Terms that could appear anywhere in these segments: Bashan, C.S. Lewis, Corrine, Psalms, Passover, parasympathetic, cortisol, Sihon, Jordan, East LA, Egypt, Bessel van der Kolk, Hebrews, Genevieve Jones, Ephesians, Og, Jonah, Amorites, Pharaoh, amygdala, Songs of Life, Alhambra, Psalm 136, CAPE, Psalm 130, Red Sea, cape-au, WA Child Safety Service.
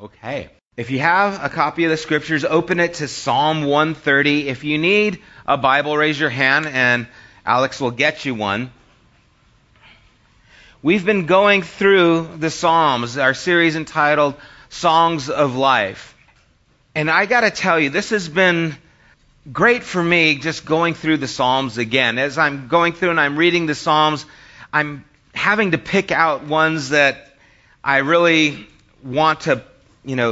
Okay. If you have a copy of the Scriptures, open it to Psalm 130. If you need a Bible, raise your hand and Alex will get you one. We've been going through the Psalms, our series entitled Songs of Life. And I got to tell you, this has been great for me just going through the Psalms again. As I'm going through and I'm reading the Psalms, I'm having to pick out ones that I really want to,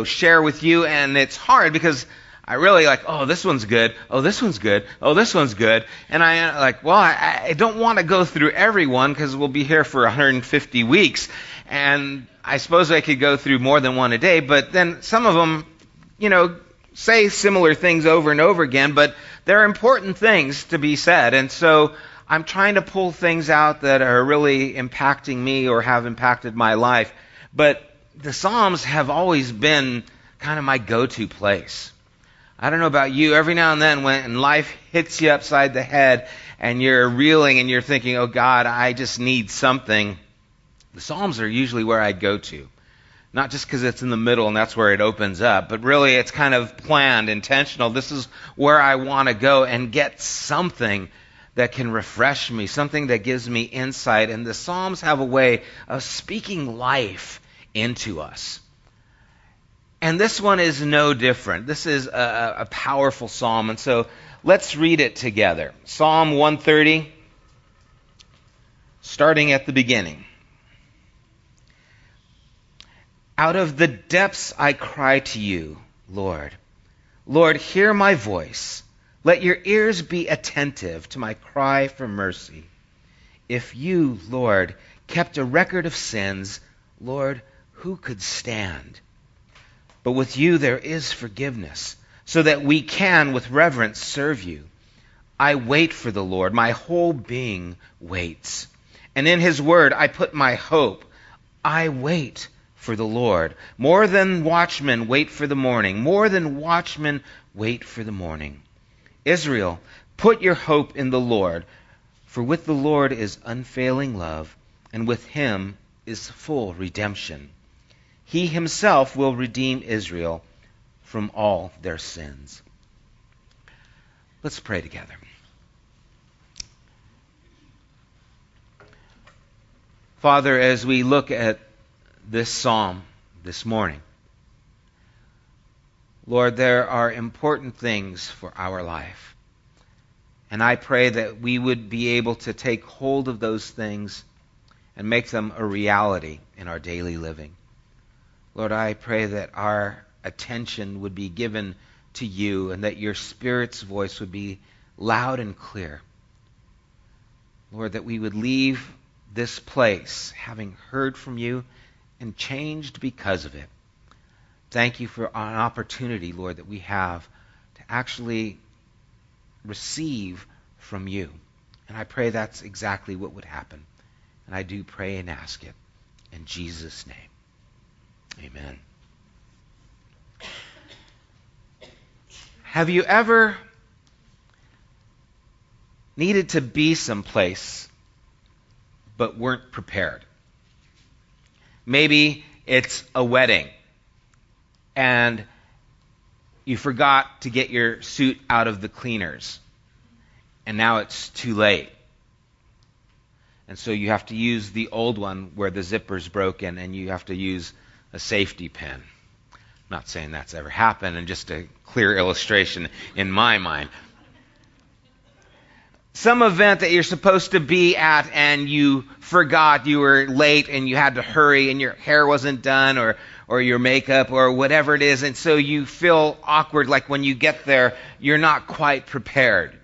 share with you. And it's hard because I really this one's good. Oh, this one's good. Oh, this one's good. And I I don't want to go through every one because we'll be here for 150 weeks. And I suppose I could go through more than one a day. But then some of them, say similar things over and over again. But they're important things to be said. And so I'm trying to pull things out that are really impacting me or have impacted my life. But the Psalms have always been kind of my go-to place. I don't know about you, every now and then when life hits you upside the head and you're reeling and you're thinking, oh God, I just need something, the Psalms are usually where I go to. Not just because it's in the middle and that's where it opens up, but really it's kind of planned, intentional. This is where I want to go and get something that can refresh me, something that gives me insight. And the Psalms have a way of speaking life into us. And this one is no different. This is a powerful psalm. And so let's read it together. Psalm 130, starting at the beginning. Out of the depths I cry to you, Lord. Lord, hear my voice. Let your ears be attentive to my cry for mercy. If you, Lord, kept a record of sins, Lord, who could stand? But with you there is forgiveness, so that we can with reverence serve you. I wait for the Lord. My whole being waits. And in his word I put my hope. I wait for the Lord. More than watchmen wait for the morning. More than watchmen wait for the morning. Israel, put your hope in the Lord. For with the Lord is unfailing love, and with him is full redemption. He himself will redeem Israel from all their sins. Let's pray together. Father, as we look at this psalm this morning, Lord, there are important things for our life. And I pray that we would be able to take hold of those things and make them a reality in our daily living. Lord, I pray that our attention would be given to you and that your Spirit's voice would be loud and clear. Lord, that we would leave this place having heard from you and changed because of it. Thank you for an opportunity, Lord, that we have to actually receive from you. And I pray that's exactly what would happen. And I do pray and ask it in Jesus' name. Amen. Have you ever needed to be someplace but weren't prepared? Maybe it's a wedding and you forgot to get your suit out of the cleaners and now it's too late. And so you have to use the old one where the zipper's broken and you have to use a safety pin. I'm not saying that's ever happened, and just a clear illustration in my mind. Some event that you're supposed to be at and you forgot, you were late and you had to hurry and your hair wasn't done or your makeup or whatever it is, and so you feel awkward, like when you get there, you're not quite prepared.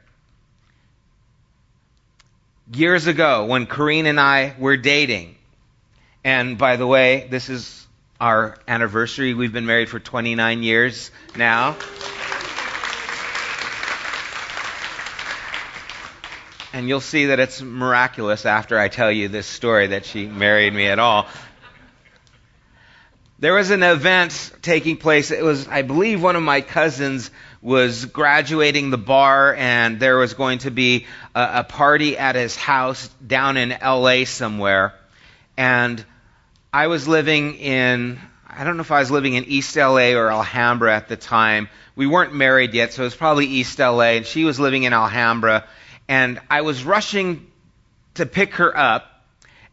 Years ago, when Corrine and I were dating, and by the way, this is our anniversary. We've been married for 29 years now. And you'll see that it's miraculous after I tell you this story that she married me at all. There was an event taking place. It was, I believe, one of my cousins was graduating the bar, and there was going to be a party at his house down in LA somewhere. And I was living in I don't know if I was living in East LA or Alhambra at the time. We weren't married yet, so it was probably East LA, and she was living in Alhambra, and I was rushing to pick her up,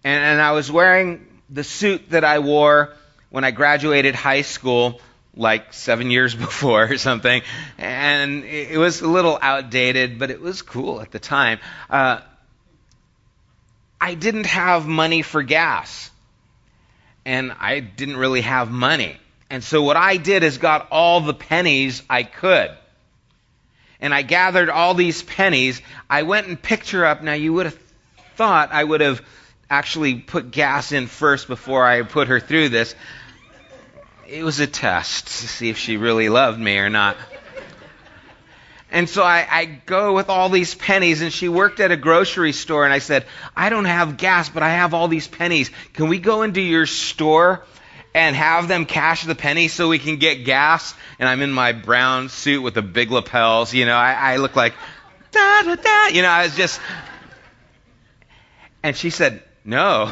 and I was wearing the suit that I wore when I graduated high school, like 7 years before or something, and it was a little outdated, but it was cool at the time. I didn't have money for gas, and I didn't really have money. And so what I did is got all the pennies I could. And I gathered all these pennies. I went and picked her up. Now, you would have thought I would have actually put gas in first before I put her through this. It was a test to see if she really loved me or not. And so I go with all these pennies, and she worked at a grocery store, and I said, I don't have gas, but I have all these pennies. Can we go into your store and have them cash the penny so we can get gas? And I'm in my brown suit with the big lapels. You know, I look like, da, da, da. You know, I was just... And she said, no.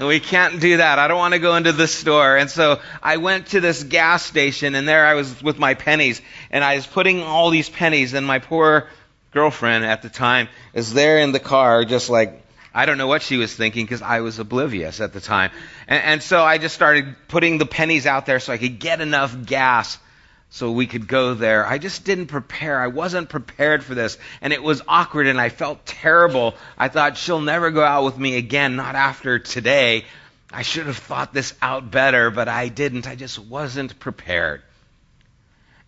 We can't do that. I don't want to go into the store. And so I went to this gas station, and there I was with my pennies, and I was putting all these pennies, and my poor girlfriend at the time is there in the car just like, I don't know what she was thinking because I was oblivious at the time. And so I just started putting the pennies out there so I could get enough gas so we could go there. I just didn't prepare. I wasn't prepared for this. And it was awkward, and I felt terrible. I thought, she'll never go out with me again, not after today. I should have thought this out better, but I didn't. I just wasn't prepared.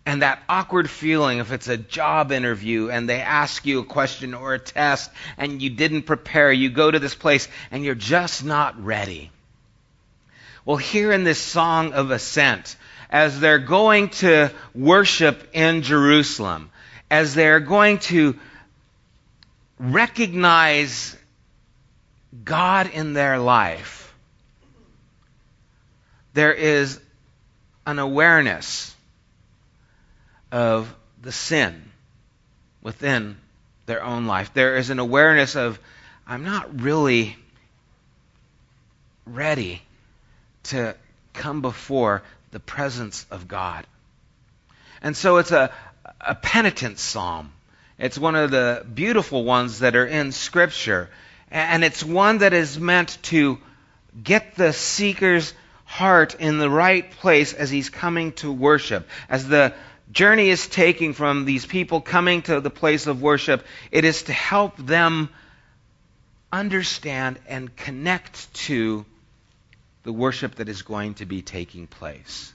And that awkward feeling, if it's a job interview and they ask you a question or a test and you didn't prepare, you go to this place and you're just not ready. Well, here in this song of ascent, as they're going to worship in Jerusalem, as they're going to recognize God in their life, there is an awareness of the sin within their own life. There is an awareness of, I'm not really ready to come before the presence of God. And so it's a penitent psalm. It's one of the beautiful ones that are in Scripture. And it's one that is meant to get the seeker's heart in the right place as he's coming to worship. As the journey is taking from these people coming to the place of worship, it is to help them understand and connect to the worship that is going to be taking place.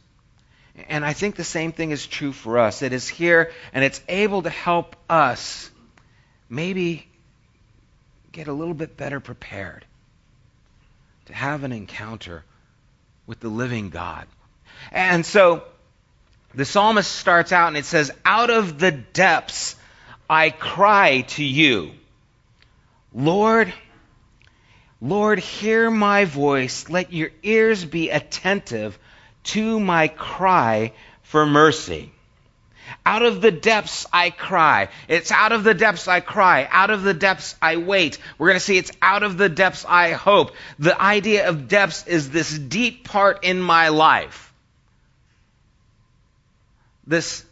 And I think the same thing is true for us. It is here, and it's able to help us maybe get a little bit better prepared to have an encounter with the living God. And so the psalmist starts out and it says, out of the depths I cry to you, Lord, Lord, hear my voice. Let your ears be attentive to my cry for mercy. Out of the depths I cry. It's out of the depths I cry. Out of the depths I wait. We're going to see it's out of the depths I hope. The idea of depths is this deep part in my life. This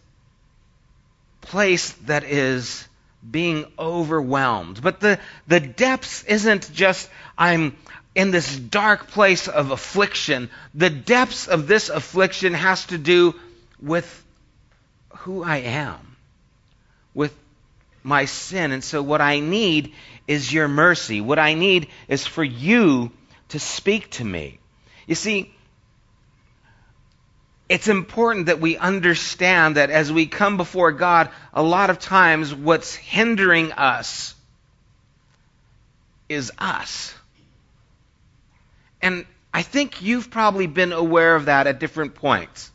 place that is being overwhelmed. But the depths isn't just I'm in this dark place of affliction. The depths of this affliction has to do with who I am, with my sin. And so what I need is your mercy. What I need is for you to speak to me. You see, it's important that we understand that as we come before God, a lot of times what's hindering us is us. And I think you've probably been aware of that at different points.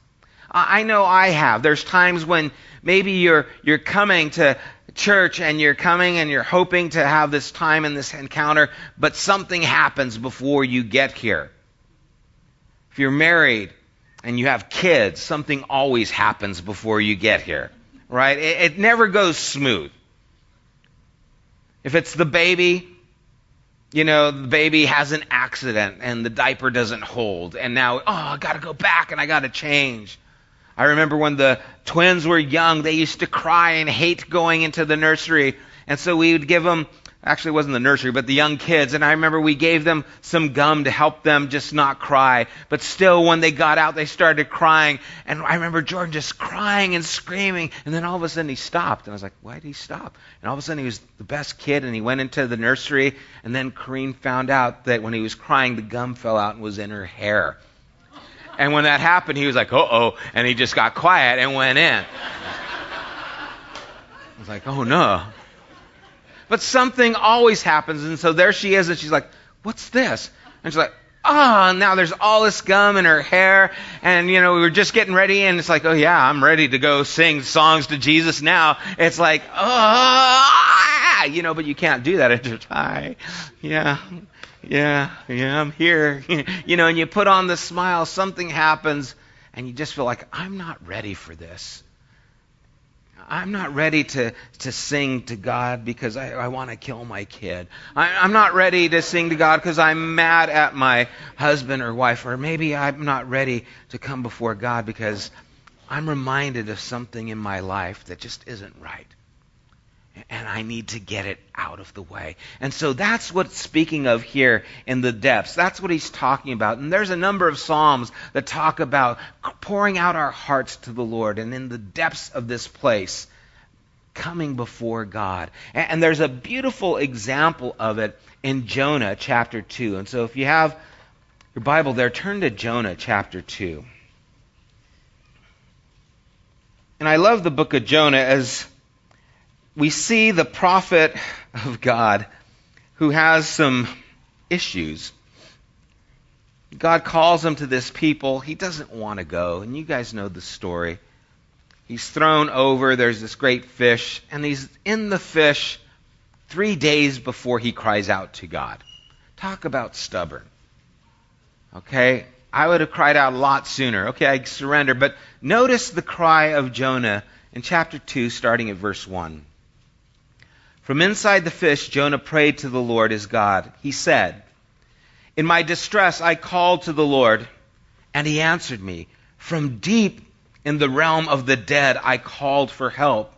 I know I have. There's times when maybe you're coming to church and you're coming and you're hoping to have this time and this encounter, but something happens before you get here. If you're married and you have kids, something always happens before you get here, right? It never goes smooth. If it's the baby, You know, the baby has an accident and the diaper doesn't hold. And now, I got to go back and I got to change. I remember when the twins were young, they used to cry and hate going into the nursery. And so we would give them, actually it wasn't the nursery, but the young kids. And I remember we gave them some gum to help them just not cry. But still, when they got out, they started crying. And I remember Jordan just crying and screaming. And then all of a sudden he stopped. And I was like, why did he stop? And all of a sudden he was the best kid and he went into the nursery. And then Corrine found out that when he was crying, the gum fell out and was in her hair. And when that happened, he was like, uh-oh, and he just got quiet and went in. I was like, oh, no. But something always happens, and so there she is, and she's like, what's this? And she's like, now there's all this gum in her hair, and, we were just getting ready, and it's like, oh, yeah, I'm ready to go sing songs to Jesus now. It's like, but you can't do that. It's just, Yeah, I'm here. And you put on the smile, something happens, and you just feel like, I'm not ready for this. I'm not ready to sing to God because I want to kill my kid. I'm not ready to sing to God because I'm mad at my husband or wife. Or maybe I'm not ready to come before God because I'm reminded of something in my life that just isn't right. And I need to get it out of the way. And so that's what it's speaking of here in the depths. That's what he's talking about. And there's a number of Psalms that talk about pouring out our hearts to the Lord. And in the depths of this place, coming before God. And there's a beautiful example of it in Jonah chapter 2. And so if you have your Bible there, turn to Jonah chapter 2. And I love the book of Jonah as we see the prophet of God who has some issues. God calls him to this people. He doesn't want to go. And you guys know the story. He's thrown over. There's this great fish. And he's in the fish 3 days before he cries out to God. Talk about stubborn. Okay? I would have cried out a lot sooner. Okay, I surrender. But notice the cry of Jonah in chapter 2, starting at verse 1. From inside the fish, Jonah prayed to the Lord his God. He said, "In my distress I called to the Lord, and he answered me. From deep in the realm of the dead I called for help,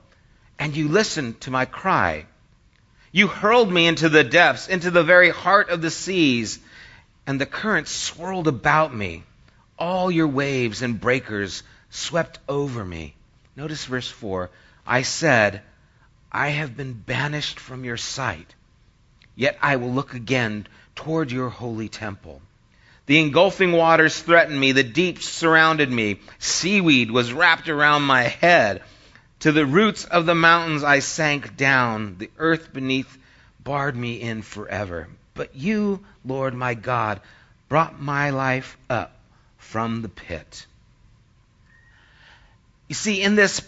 and you listened to my cry. You hurled me into the depths, into the very heart of the seas, and the currents swirled about me. All your waves and breakers swept over me." Notice verse 4. I said, "I have been banished from your sight, yet I will look again toward your holy temple. The engulfing waters threatened me, the deep surrounded me, seaweed was wrapped around my head. To the roots of the mountains I sank down, the earth beneath barred me in forever. But you, Lord my God, brought my life up from the pit." You see, in this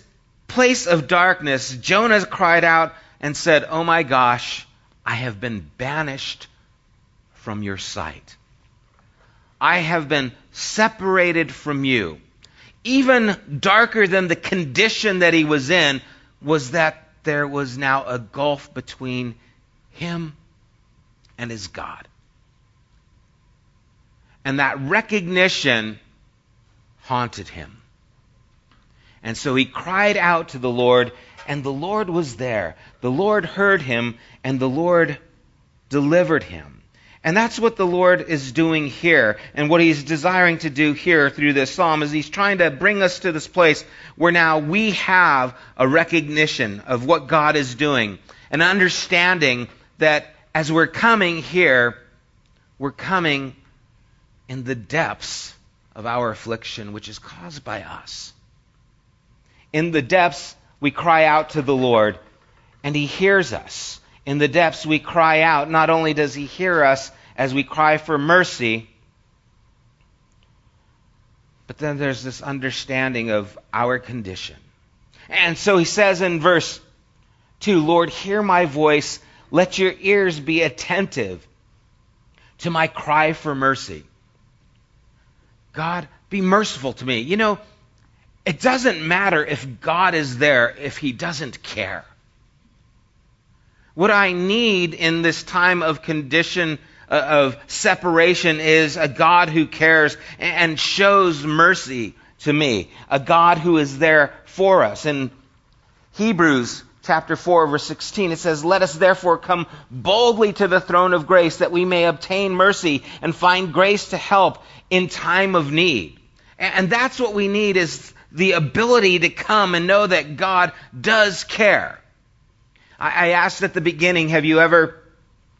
place of darkness, Jonah cried out and said, "Oh my gosh, I have been banished from your sight. I have been separated from you." Even darker than the condition that he was in was that there was now a gulf between him and his God. And that recognition haunted him. And so he cried out to the Lord, and the Lord was there. The Lord heard him, and the Lord delivered him. And that's what the Lord is doing here. And what he's desiring to do here through this psalm is he's trying to bring us to this place where now we have a recognition of what God is doing, an understanding that as we're coming here, we're coming in the depths of our affliction, which is caused by us. In the depths, we cry out to the Lord, and he hears us. In the depths, we cry out. Not only does he hear us as we cry for mercy, but then there's this understanding of our condition. And so he says in verse 2, "Lord, hear my voice. Let your ears be attentive to my cry for mercy." God, be merciful to me. It doesn't matter if God is there if he doesn't care. What I need in this time of condition, of separation, is a God who cares and shows mercy to me. A God who is there for us. In Hebrews chapter 4, verse 16, it says, "Let us therefore come boldly to the throne of grace, that we may obtain mercy and find grace to help in time of need." And that's what we need, is the ability to come and know that God does care. I asked at the beginning, have you ever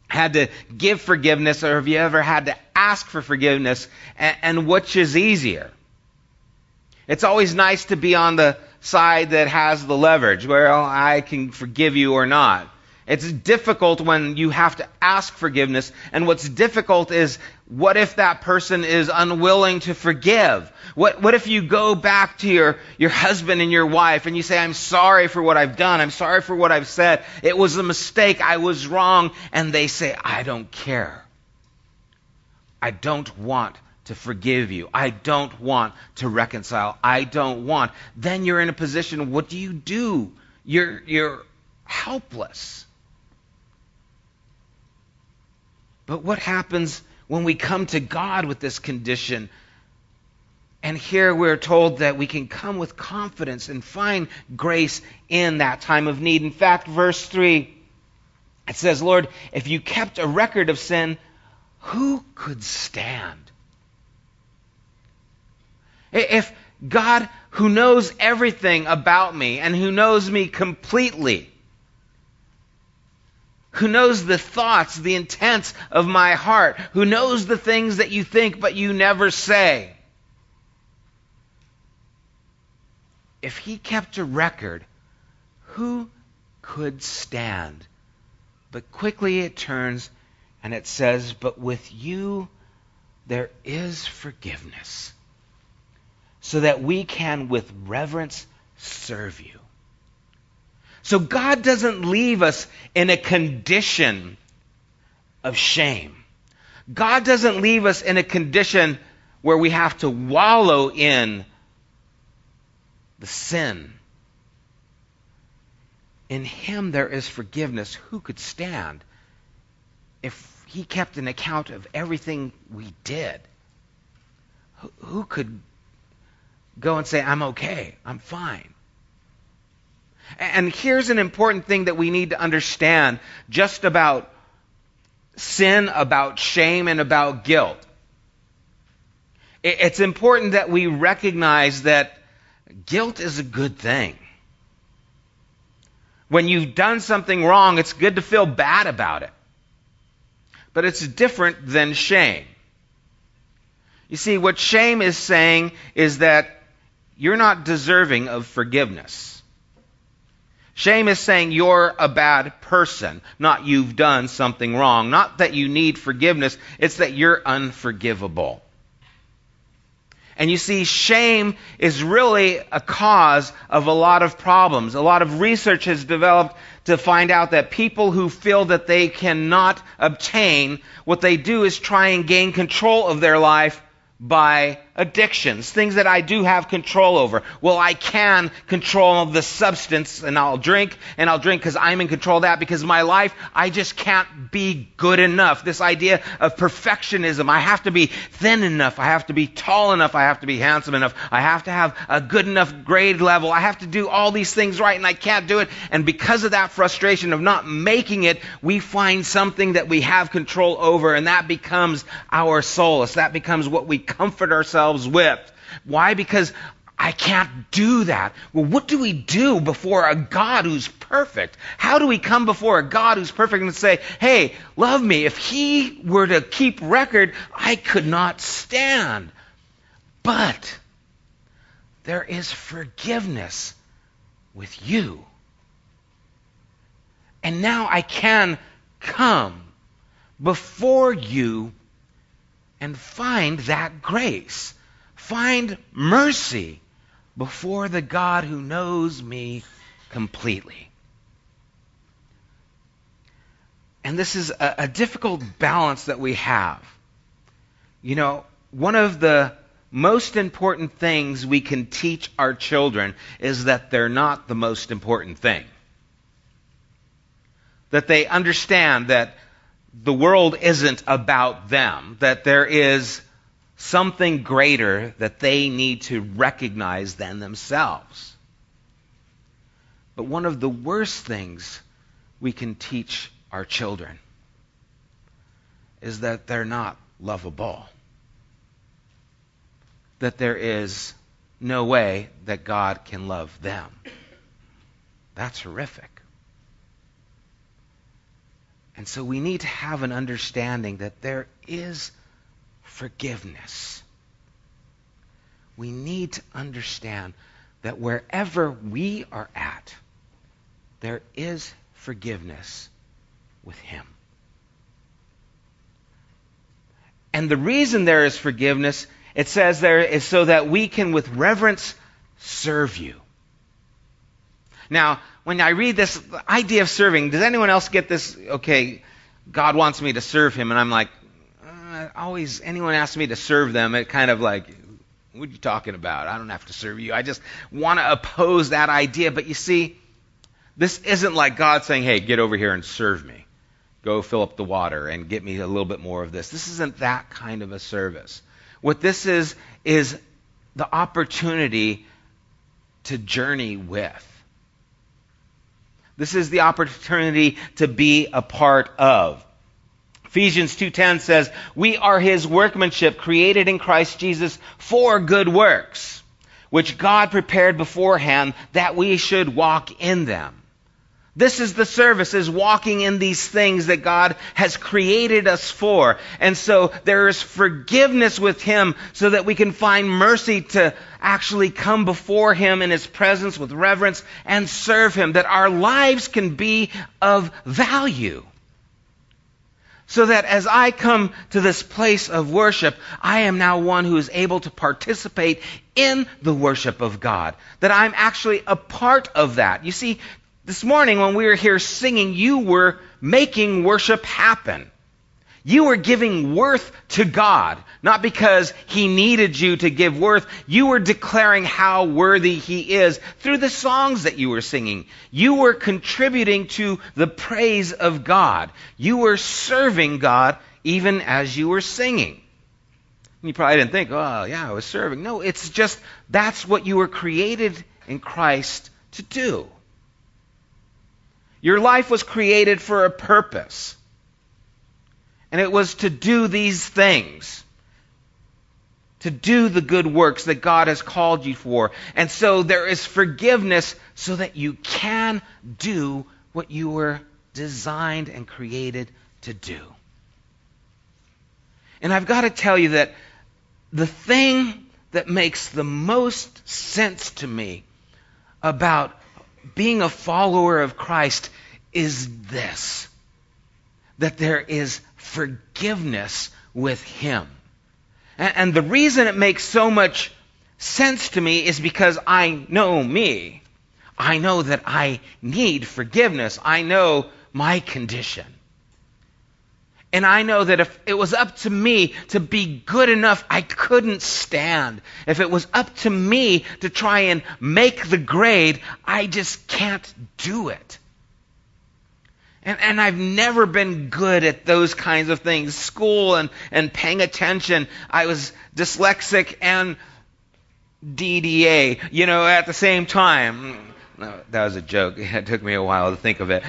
had to give forgiveness, or have you ever had to ask for forgiveness, and which is easier? It's always nice to be on the side that has the leverage. Well, I can forgive you or not. It's difficult when you have to ask forgiveness, and what's difficult is, what if that person is unwilling to forgive? What if you go back to your husband and your wife and you say, "I'm sorry for what I've done, I'm sorry for what I've said, it was a mistake, I was wrong," and they say, "I don't care. I don't want to forgive you. I don't want to reconcile. I don't want." Then you're in a position, what do? You're helpless. But what happens when we come to God with this condition? And here we're told that we can come with confidence and find grace in that time of need. In fact, verse 3, it says, "Lord, if you kept a record of sin, who could stand?" If God, who knows everything about me and who knows me completely, who knows the thoughts, the intents of my heart, who knows the things that you think but you never say, if he kept a record, who could stand? But quickly it turns and it says, "But with you there is forgiveness, so that we can with reverence serve you." So God doesn't leave us in a condition of shame. God doesn't leave us in a condition where we have to wallow in the sin. In him there is forgiveness. Who could stand if he kept an account of everything we did? Who could go and say, "I'm okay, I'm fine"? And here's an important thing that we need to understand just about sin, about shame, and about guilt. It's important that we recognize that guilt is a good thing. When you've done something wrong, it's good to feel bad about it. But it's different than shame. You see, what shame is saying is that you're not deserving of forgiveness. Shame is saying you're a bad person, not you've done something wrong. Not that you need forgiveness, it's that you're unforgivable. And you see, shame is really a cause of a lot of problems. A lot of research has developed to find out that people who feel that they cannot obtain, what they do is try and gain control of their life by addictions, things that I do have control over. Well, I can control the substance, and I'll drink because I'm in control of that, because my life, I just can't be good enough. This idea of perfectionism, I have to be thin enough, I have to be tall enough, I have to be handsome enough, I have to have a good enough grade level, I have to do all these things right, and I can't do it. And because of that frustration of not making it, we find something that we have control over, and that becomes our solace. That becomes what we comfort ourselves with. Why? Because I can't do that. Well, what do we do before a God who's perfect? How do we come before a God who's perfect and say, "Hey, love me"? If he were to keep record, I could not stand. But there is forgiveness with you. And now I can come before you and find that grace. Find mercy before the God who knows me completely. And this is a difficult balance that we have. You know, one of the most important things we can teach our children is that they're not the most important thing. that they understand that the world isn't about them, that there is something greater that they need to recognize than themselves. But one of the worst things we can teach our children is that they're not lovable, that there is no way that God can love them. That's horrific. And so we need to have an understanding that there is forgiveness. We need to understand that wherever we are at, there is forgiveness with Him. And the reason there is forgiveness, it says there, is so that we can with reverence serve you. Now, when I read this idea of serving, does anyone else get this? Okay, God wants me to serve Him, and I'm like, always anyone asks me to serve them, it kind of like, what are you talking about? I don't have to serve you. I just want to oppose that idea. But you see, this isn't like God saying, hey, get over here and serve me. Go fill up the water and get me a little bit more of this. This isn't that kind of a service. What this is the opportunity to journey with. This is the opportunity to be a part of. Ephesians 2:10 says, we are His workmanship created in Christ Jesus for good works, which God prepared beforehand that we should walk in them. This is the service, is walking in these things that God has created us for. And so there is forgiveness with Him so that we can find mercy to actually come before Him in His presence with reverence and serve Him, that our lives can be of value. So that as I come to this place of worship, I am now one who is able to participate in the worship of God, that I'm actually a part of that. You see, this morning when we were here singing, you were making worship happen. You were giving worth to God, not because He needed you to give worth. You were declaring how worthy He is through the songs that you were singing. You were contributing to the praise of God. You were serving God even as you were singing. You probably didn't think, oh, yeah, I was serving. No, it's just that's what you were created in Christ to do. Your life was created for a purpose. And it was to do these things. To do the good works that God has called you for. And so there is forgiveness so that you can do what you were designed and created to do. And I've got to tell you that the thing that makes the most sense to me about being a follower of Christ is this, that there is forgiveness with Him. And the reason it makes so much sense to me is because I know me. I know that I need forgiveness. I know my condition. And I know that if it was up to me to be good enough, I couldn't stand. If it was up to me to try and make the grade, I just can't do it. And I've never been good at those kinds of things. School and paying attention. I was dyslexic and DDA, at the same time. No, that was a joke. It took me a while to think of it.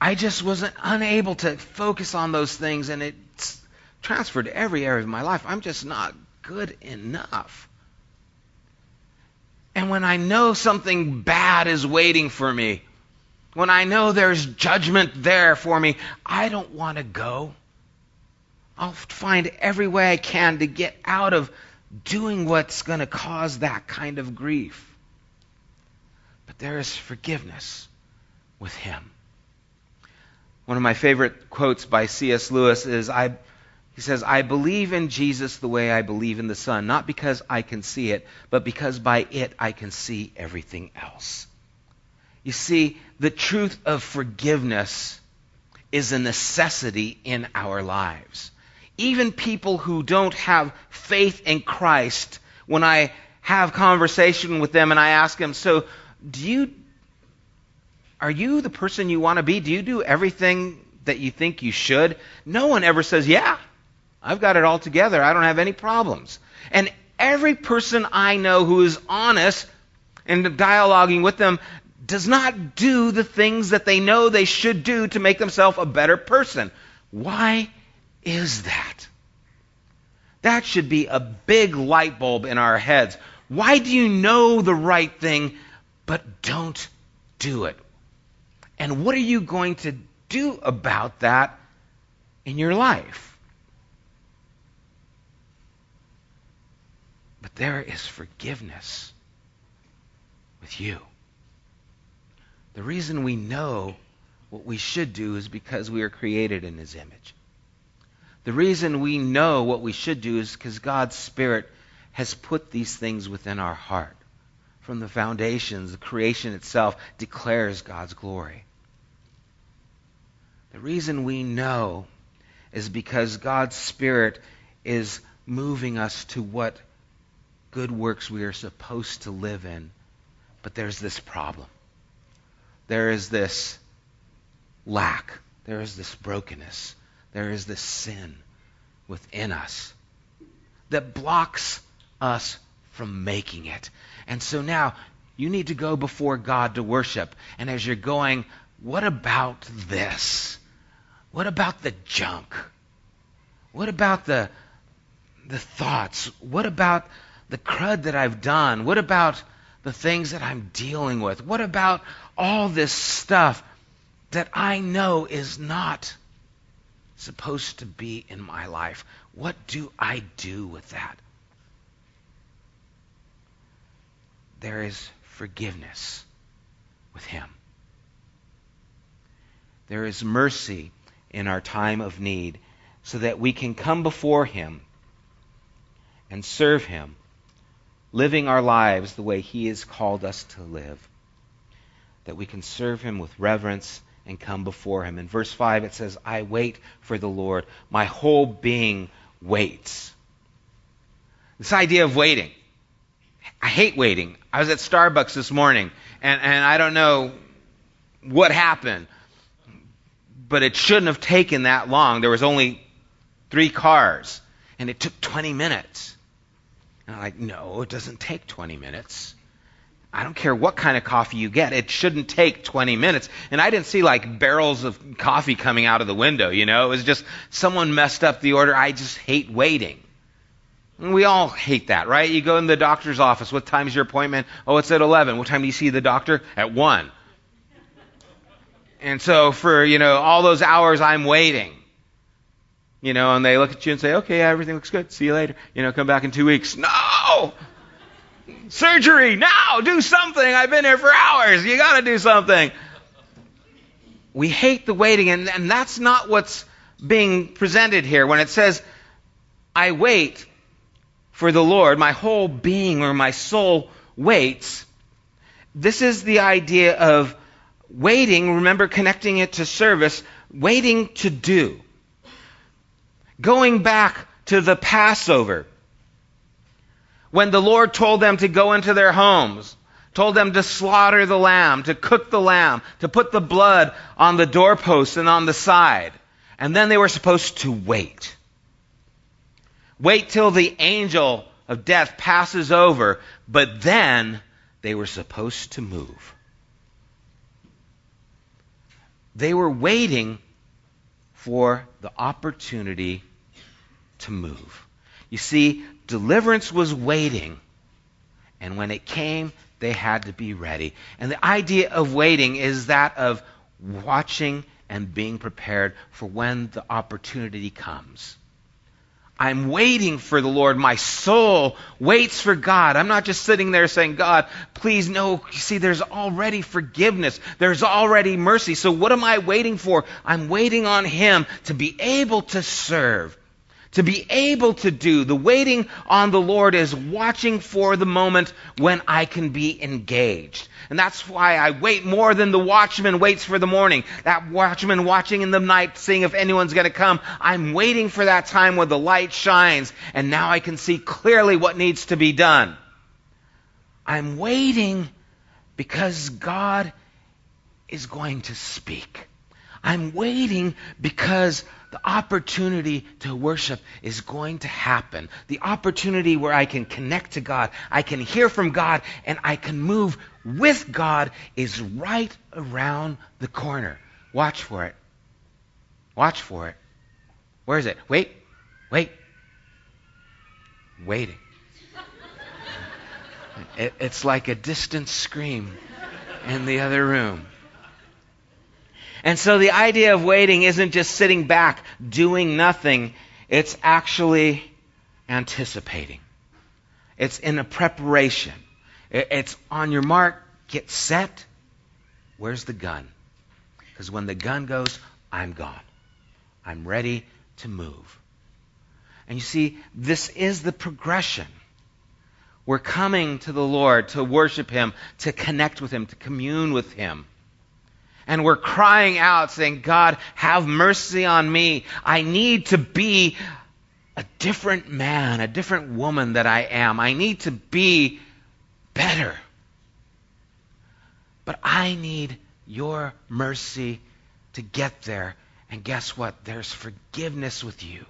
I just wasn't unable to focus on those things, and it transferred to every area of my life. I'm just not good enough. And when I know something bad is waiting for me, when I know there's judgment there for me, I don't want to go. I'll find every way I can to get out of doing what's going to cause that kind of grief. But there is forgiveness with Him. One of my favorite quotes by C.S. Lewis is, he says, I believe in Jesus the way I believe in the sun, not because I can see it, but because by it I can see everything else. You see, the truth of forgiveness is a necessity in our lives. Even people who don't have faith in Christ, when I have conversation with them and I ask them, so do you Are you the person you want to be? Do you do everything that you think you should? No one ever says, yeah, I've got it all together. I don't have any problems. And every person I know who is honest and dialoguing with them does not do the things that they know they should do to make themselves a better person. Why is that? That should be a big light bulb in our heads. Why do you know the right thing, but don't do it? And what are you going to do about that in your life? But there is forgiveness with you. The reason we know what we should do is because we are created in His image. The reason we know what we should do is because God's Spirit has put these things within our heart. From the foundations, the creation itself declares God's glory. The reason we know is because God's Spirit is moving us to what good works we are supposed to live in. But there's this problem. There is this lack. There is this brokenness. There is this sin within us that blocks us from making it. And so now you need to go before God to worship. And as you're going, what about this? What about the junk? What about the thoughts? What about the crud that I've done? What about the things that I'm dealing with? What about all this stuff that I know is not supposed to be in my life? What do I do with that? There is forgiveness with Him. There is mercy in our time of need so that we can come before Him and serve Him, living our lives the way He has called us to live, that we can serve Him with reverence and come before Him. In verse 5 it says, I wait for the Lord. My whole being waits. This idea of waiting. I hate waiting. I was at Starbucks this morning, and I don't know what happened, but it shouldn't have taken that long. There was only 3 cars, and it took 20 minutes. And I'm like, no, it doesn't take 20 minutes. I don't care what kind of coffee you get. It shouldn't take 20 minutes. And I didn't see like barrels of coffee coming out of the window, you know. It was just someone messed up the order. I just hate waiting. And we all hate that, right? You go in the doctor's office. What time is your appointment? Oh, it's at 11. What time do you see the doctor? At 1. And so for, you know, all those hours I'm waiting. You know, and they look at you and say, okay, everything looks good. See you later. You know, come back in 2 weeks. No! Surgery! Now! Do something! I've been here for hours. You got to do something. We hate the waiting, and that's not what's being presented here. When it says, I wait for the Lord, my whole being or my soul waits. This is the idea of waiting. Remember, connecting it to service. Waiting to do. Going back to the Passover, when the Lord told them to go into their homes, told them to slaughter the lamb, to cook the lamb, to put the blood on the doorpost and on the side. And then they were supposed to wait. Wait till the angel of death passes over, but then they were supposed to move. They were waiting for the opportunity to move. You see, deliverance was waiting, and when it came, they had to be ready. And the idea of waiting is that of watching and being prepared for when the opportunity comes. I'm waiting for the Lord. My soul waits for God. I'm not just sitting there saying, God, please, no. You see, there's already forgiveness. There's already mercy. So what am I waiting for? I'm waiting on Him to be able to serve, to be able to do. The waiting on the Lord is watching for the moment when I can be engaged. And that's why I wait more than the watchman waits for the morning. That watchman watching in the night, seeing if anyone's going to come. I'm waiting for that time when the light shines, and now I can see clearly what needs to be done. I'm waiting because God is going to speak. I'm waiting because the opportunity to worship is going to happen. The opportunity where I can connect to God, I can hear from God, and I can move with God is right around the corner. Watch for it. Watch for it. Where is it? Wait. Waiting. It's like a distant scream in the other room. And so the idea of waiting isn't just sitting back, doing nothing. It's actually anticipating. It's in a preparation. It's on your mark, get set. Where's the gun? Because when the gun goes, I'm gone. I'm ready to move. And you see, this is the progression. We're coming to the Lord to worship Him, to connect with Him, to commune with Him. And we're crying out, saying, God, have mercy on me. I need to be a different man, a different woman that I am. I need to be better. But I need your mercy to get there. And guess what? There's forgiveness with you.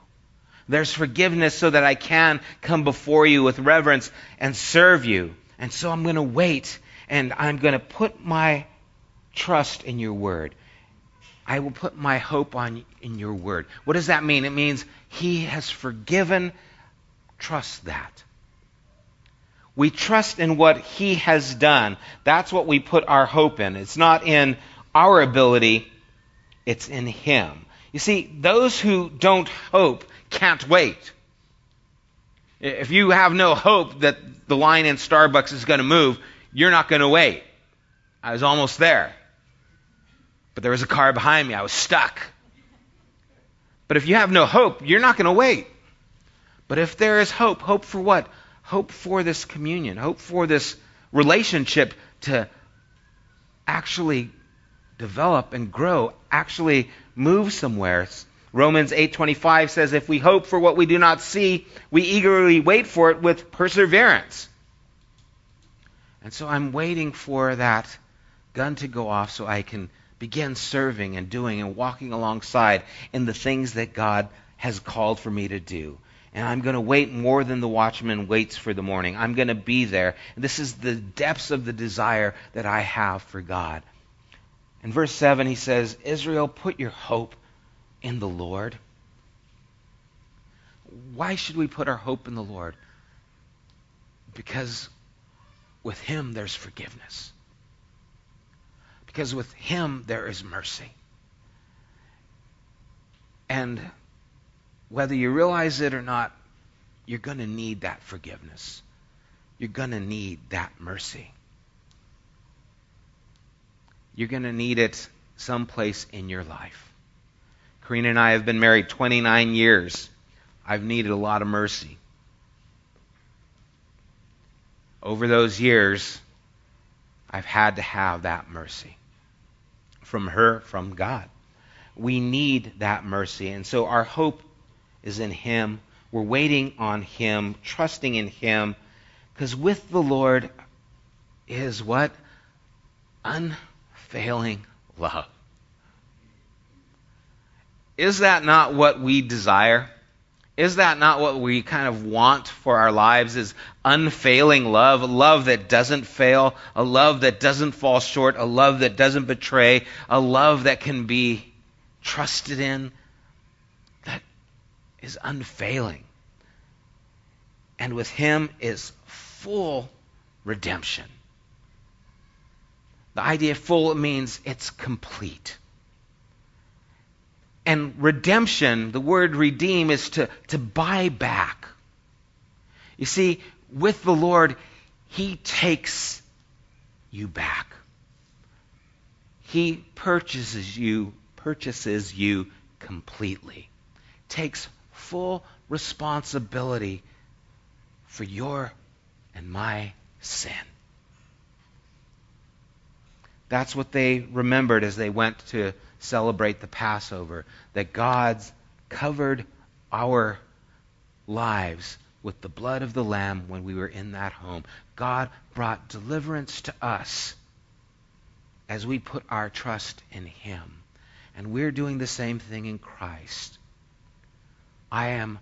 There's forgiveness so that I can come before you with reverence and serve you. And so I'm going to wait, and I'm going to put my trust in your word. I will put my hope in your word. What does that mean? It means He has forgiven. Trust that. We trust in what He has done. That's what we put our hope in. It's not in our ability. It's in Him. You see, those who don't hope can't wait. If you have no hope that the line in Starbucks is going to move, you're not going to wait. I was almost there. But there was a car behind me. I was stuck. But if you have no hope, you're not going to wait. But if there is hope, hope for what? Hope for this communion. Hope for this relationship to actually develop and grow, actually move somewhere. Romans 8:25 says, if we hope for what we do not see, we eagerly wait for it with perseverance. And so I'm waiting for that gun to go off so I can begin serving and doing and walking alongside in the things that God has called for me to do. And I'm going to wait more than the watchman waits for the morning. I'm going to be there. This is the depths of the desire that I have for God. In verse 7, he says, Israel, put your hope in the Lord. Why should we put our hope in the Lord? Because with Him there's forgiveness. Because with Him there is mercy. And whether you realize it or not, you're going to need that forgiveness. You're going to need that mercy. You're going to need it someplace in your life. Corrine and I have been married 29 years. I've needed a lot of mercy. Over those years, I've had to have that mercy from her, from God. We need that mercy. And so our hope is in Him. We're waiting on Him, trusting in Him, because with the Lord is what? Unfailing love. Is that not what we desire? Is that not what we kind of want for our lives, is unfailing love, a love that doesn't fail, a love that doesn't fall short, a love that doesn't betray, a love that can be trusted in, that is unfailing. And with Him is full redemption. The idea of full means it's complete. And redemption, the word redeem, is to buy back. You see, with the Lord, He takes you back. He purchases you completely. Takes full responsibility for your and my sin. That's what they remembered as they went to celebrate the Passover, that God's covered our lives with the blood of the Lamb when we were in that home. God brought deliverance to us as we put our trust in Him. And we're doing the same thing in Christ. I am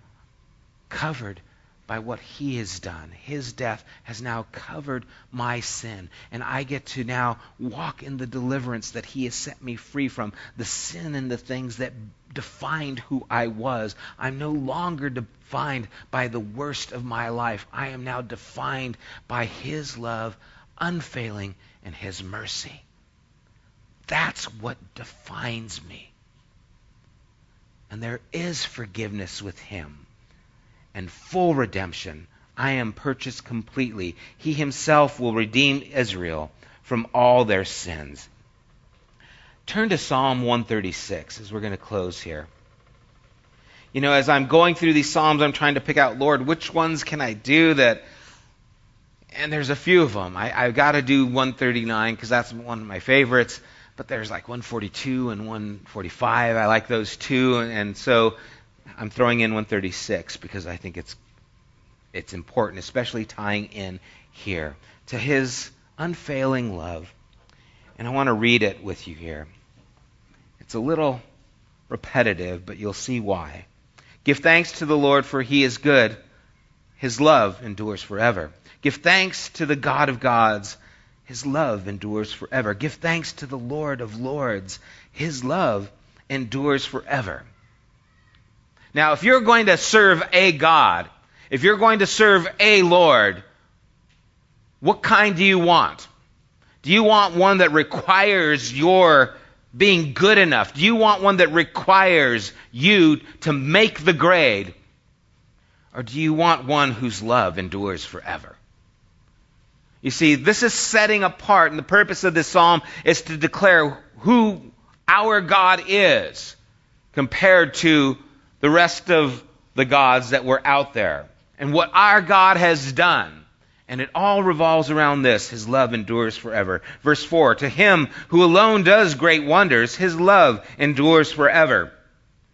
covered by what He has done. His death has now covered my sin. And I get to now walk in the deliverance that He has set me free from. The sin and the things that defined who I was. I'm no longer defined by the worst of my life. I am now defined by His love, unfailing, and His mercy. That's what defines me. And there is forgiveness with Him and full redemption. I am purchased completely. He Himself will redeem Israel from all their sins. Turn to Psalm 136 as we're going to close here. You know, as I'm going through these Psalms, I'm trying to pick out, Lord, which ones can I do that? And there's a few of them. I've got to do 139 because that's one of my favorites. But there's like 142 and 145. I like those two. And so I'm throwing in 136 because I think it's important, especially tying in here to His unfailing love. And I want to read it with you here. It's a little repetitive, but you'll see why. Give thanks to the Lord, for He is good. His love endures forever. Give thanks to the God of gods. His love endures forever. Give thanks to the Lord of lords. His love endures forever. Now, if you're going to serve a God, if you're going to serve a Lord, what kind do you want? Do you want one that requires your being good enough? Do you want one that requires you to make the grade? Or do you want one whose love endures forever? You see, this is setting apart, and the purpose of this psalm is to declare who our God is compared to the rest of the gods that were out there and what our God has done. And it all revolves around this. His love endures forever. Verse 4, to Him who alone does great wonders, His love endures forever.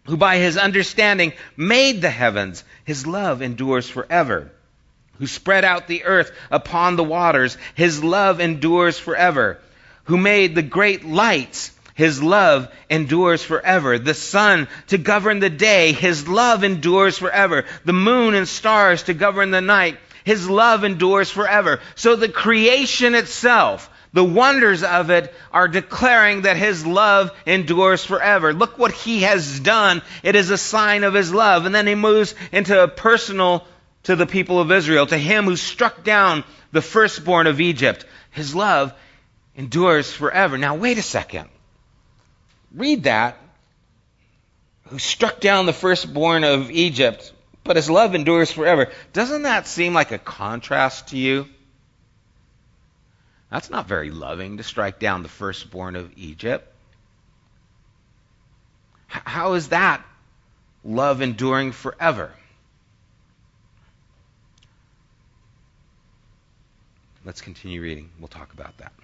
Who by His understanding made the heavens, His love endures forever. Who spread out the earth upon the waters, His love endures forever. Who made the great lights, His love endures forever. The sun to govern the day, His love endures forever. The moon and stars to govern the night, His love endures forever. So the creation itself, the wonders of it, are declaring that His love endures forever. Look what He has done. It is a sign of His love. And then He moves into a personal to the people of Israel, to Him who struck down the firstborn of Egypt. His love endures forever. Now, wait a second. Read that. Who struck down the firstborn of Egypt, but His love endures forever. Doesn't that seem like a contrast to you? That's not very loving to strike down the firstborn of Egypt. How is that love enduring forever? Let's continue reading. We'll talk about that.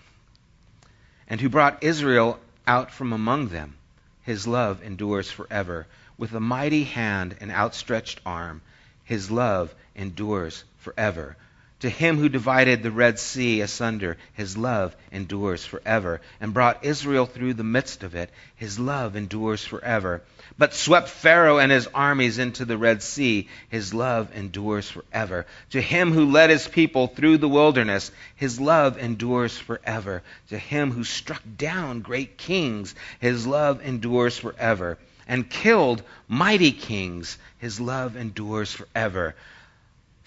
And who brought Israel out from among them, His love endures forever. With a mighty hand and outstretched arm, His love endures forever. To Him who divided the Red Sea asunder, His love endures forever. And brought Israel through the midst of it, His love endures forever. But swept Pharaoh and his armies into the Red Sea, His love endures forever. To Him who led His people through the wilderness, His love endures forever. To Him who struck down great kings, His love endures forever. And killed mighty kings, His love endures forever.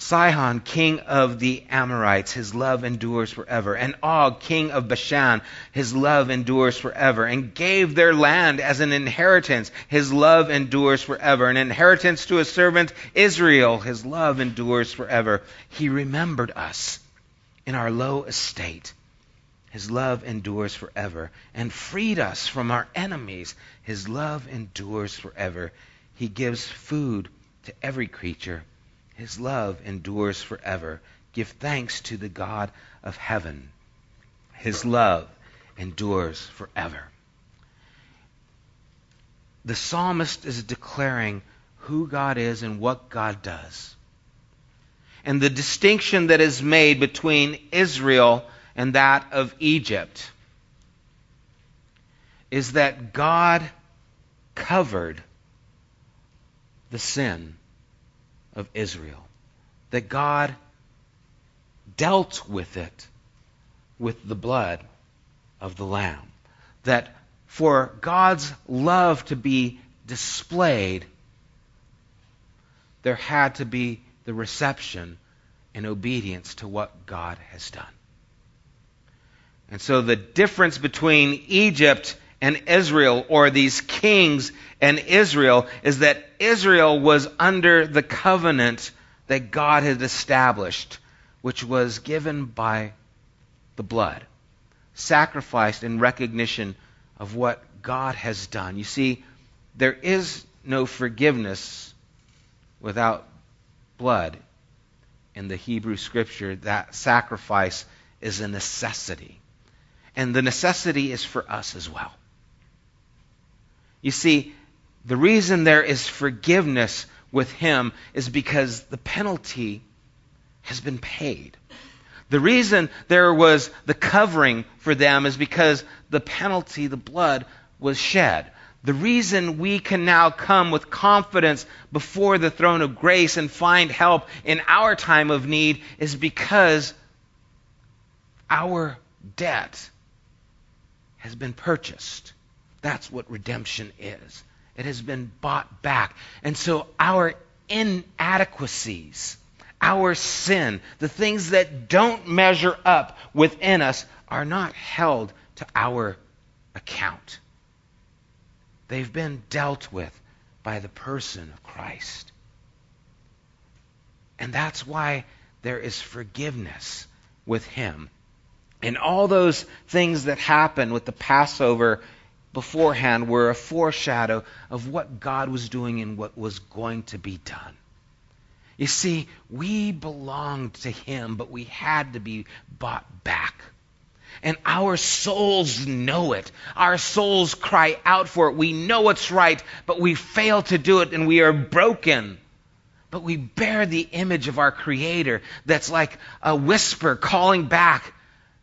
Sihon, king of the Amorites, His love endures forever. And Og, king of Bashan, His love endures forever. And gave their land as an inheritance, His love endures forever. An inheritance to His servant Israel, His love endures forever. He remembered us in our low estate. His love endures forever. And freed us from our enemies. His love endures forever. He gives food to every creature. His love endures forever. Give thanks to the God of heaven. His love endures forever. The psalmist is declaring who God is and what God does. And the distinction that is made between Israel and that of Egypt. is that God covered the sin of Israel. That God dealt with it with the blood of the Lamb. That for God's love to be displayed, there had to be the reception and obedience to what God has done. And so the difference between Egypt and Israel, or these kings and Israel, is that Israel was under the covenant that God had established, which was given by the blood, sacrificed in recognition of what God has done. You see, there is no forgiveness without blood. In the Hebrew Scripture, that sacrifice is a necessity. And the necessity is for us as well. You see, the reason there is forgiveness with Him is because the penalty has been paid. The reason there was the covering for them is because the penalty, the blood, was shed. The reason we can now come with confidence before the throne of grace and find help in our time of need is because our debt has been purchased. That's what redemption is. It has been bought back. And so our inadequacies, our sin, the things that don't measure up within us, are not held to our account. They've been dealt with by the person of Christ. And that's why there is forgiveness with Him. And all those things that happened with the Passover beforehand were a foreshadow of what God was doing and what was going to be done. You see, we belonged to Him, but we had to be bought back. And our souls know it. Our souls cry out for it. We know what's right, but we fail to do it, and we are broken. But we bear the image of our Creator that's like a whisper calling back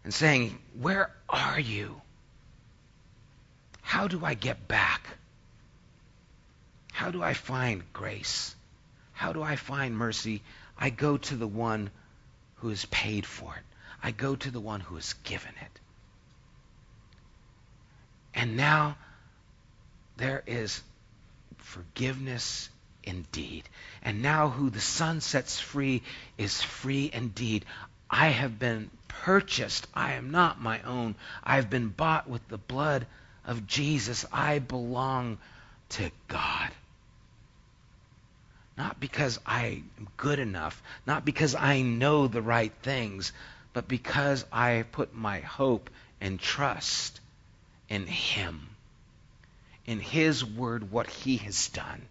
and saying, "Where are you? How do I get back? How do I find grace? How do I find mercy? I go to the one who has paid for it. I go to the one who has given it." And now there is forgiveness indeed. And now who the Son sets free is free indeed. I have been purchased. I am not my own. I've been bought with the blood of Jesus. I belong to God. Not because I am good enough, not because I know the right things, but because I put my hope and trust in Him, in His word, what He has done.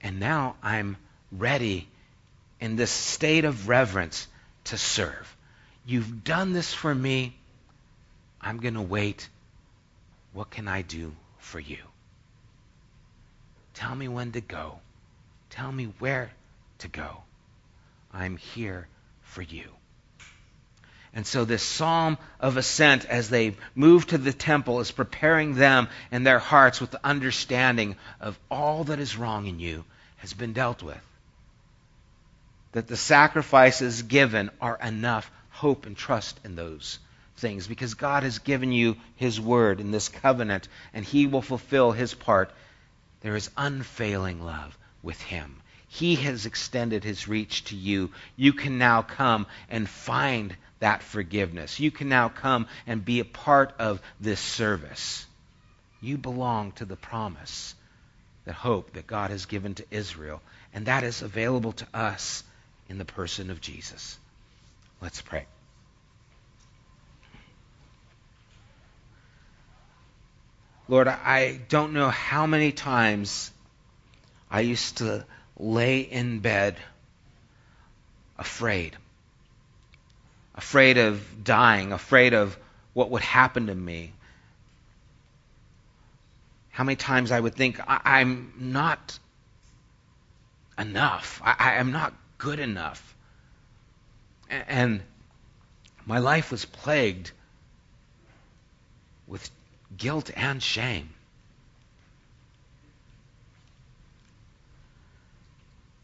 And now I'm ready in this state of reverence to serve. You've done this for me. I'm going to wait. What can I do for you? Tell me when to go. Tell me where to go. I'm here for you. And so this psalm of ascent, as they move to the temple, is preparing them and their hearts with the understanding of all that is wrong in you has been dealt with. That the sacrifices given are enough. Hope and trust in those things, because God has given you His word in this covenant, and He will fulfill His part. There is unfailing love with Him. He has extended His reach to you. You can now come and find that forgiveness. You can now come and be a part of this service. You belong to the promise, the hope that God has given to Israel, and that is available to us in the person of Jesus. Let's pray. Lord, I don't know how many times I used to lay in bed afraid of dying, afraid of what would happen to me. How many times I would think, I'm not enough, I am not good enough. And my life was plagued with guilt and shame.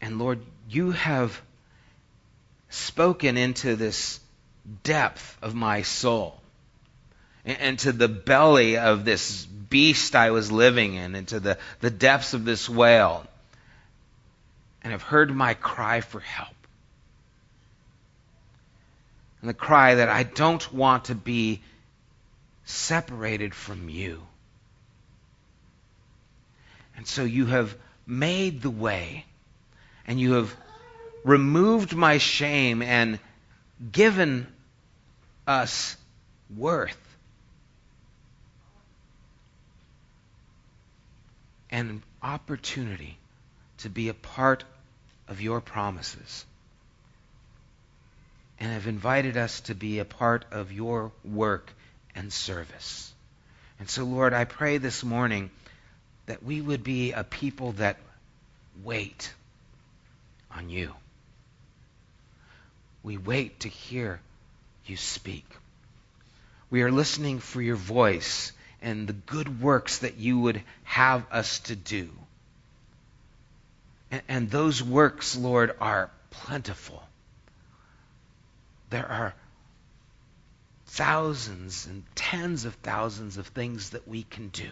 And Lord, you have spoken into this depth of my soul, into the belly of this beast I was living in, into the depths of this whale, and have heard my cry for help. And the cry that I don't want to be separated from you. And so you have made the way, and you have removed my shame and given us worth. An opportunity to be a part of your promises, and have invited us to be a part of your work and service. And so, Lord, I pray this morning that we would be a people that wait on you. We wait to hear you speak. We are listening for your voice and the good works that you would have us to do. And those works, Lord, are plentiful. There are thousands and tens of thousands of things that we can do.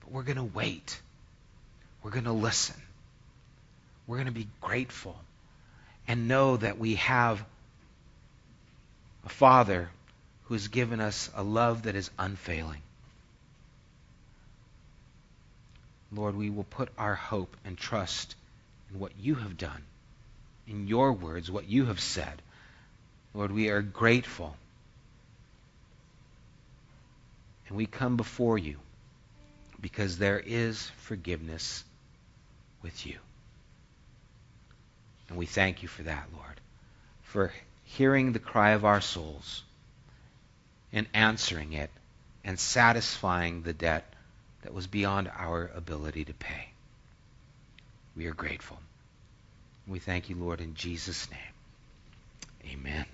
But we're going to wait. We're going to listen. We're going to be grateful and know that we have a Father who has given us a love that is unfailing. Lord, we will put our hope and trust in what you have done, in your words, what you have said. Lord, we are grateful. And we come before you because there is forgiveness with you. And we thank you for that, Lord, for hearing the cry of our souls and answering it and satisfying the debt that was beyond our ability to pay. We are grateful. We thank you, Lord, in Jesus' name. Amen.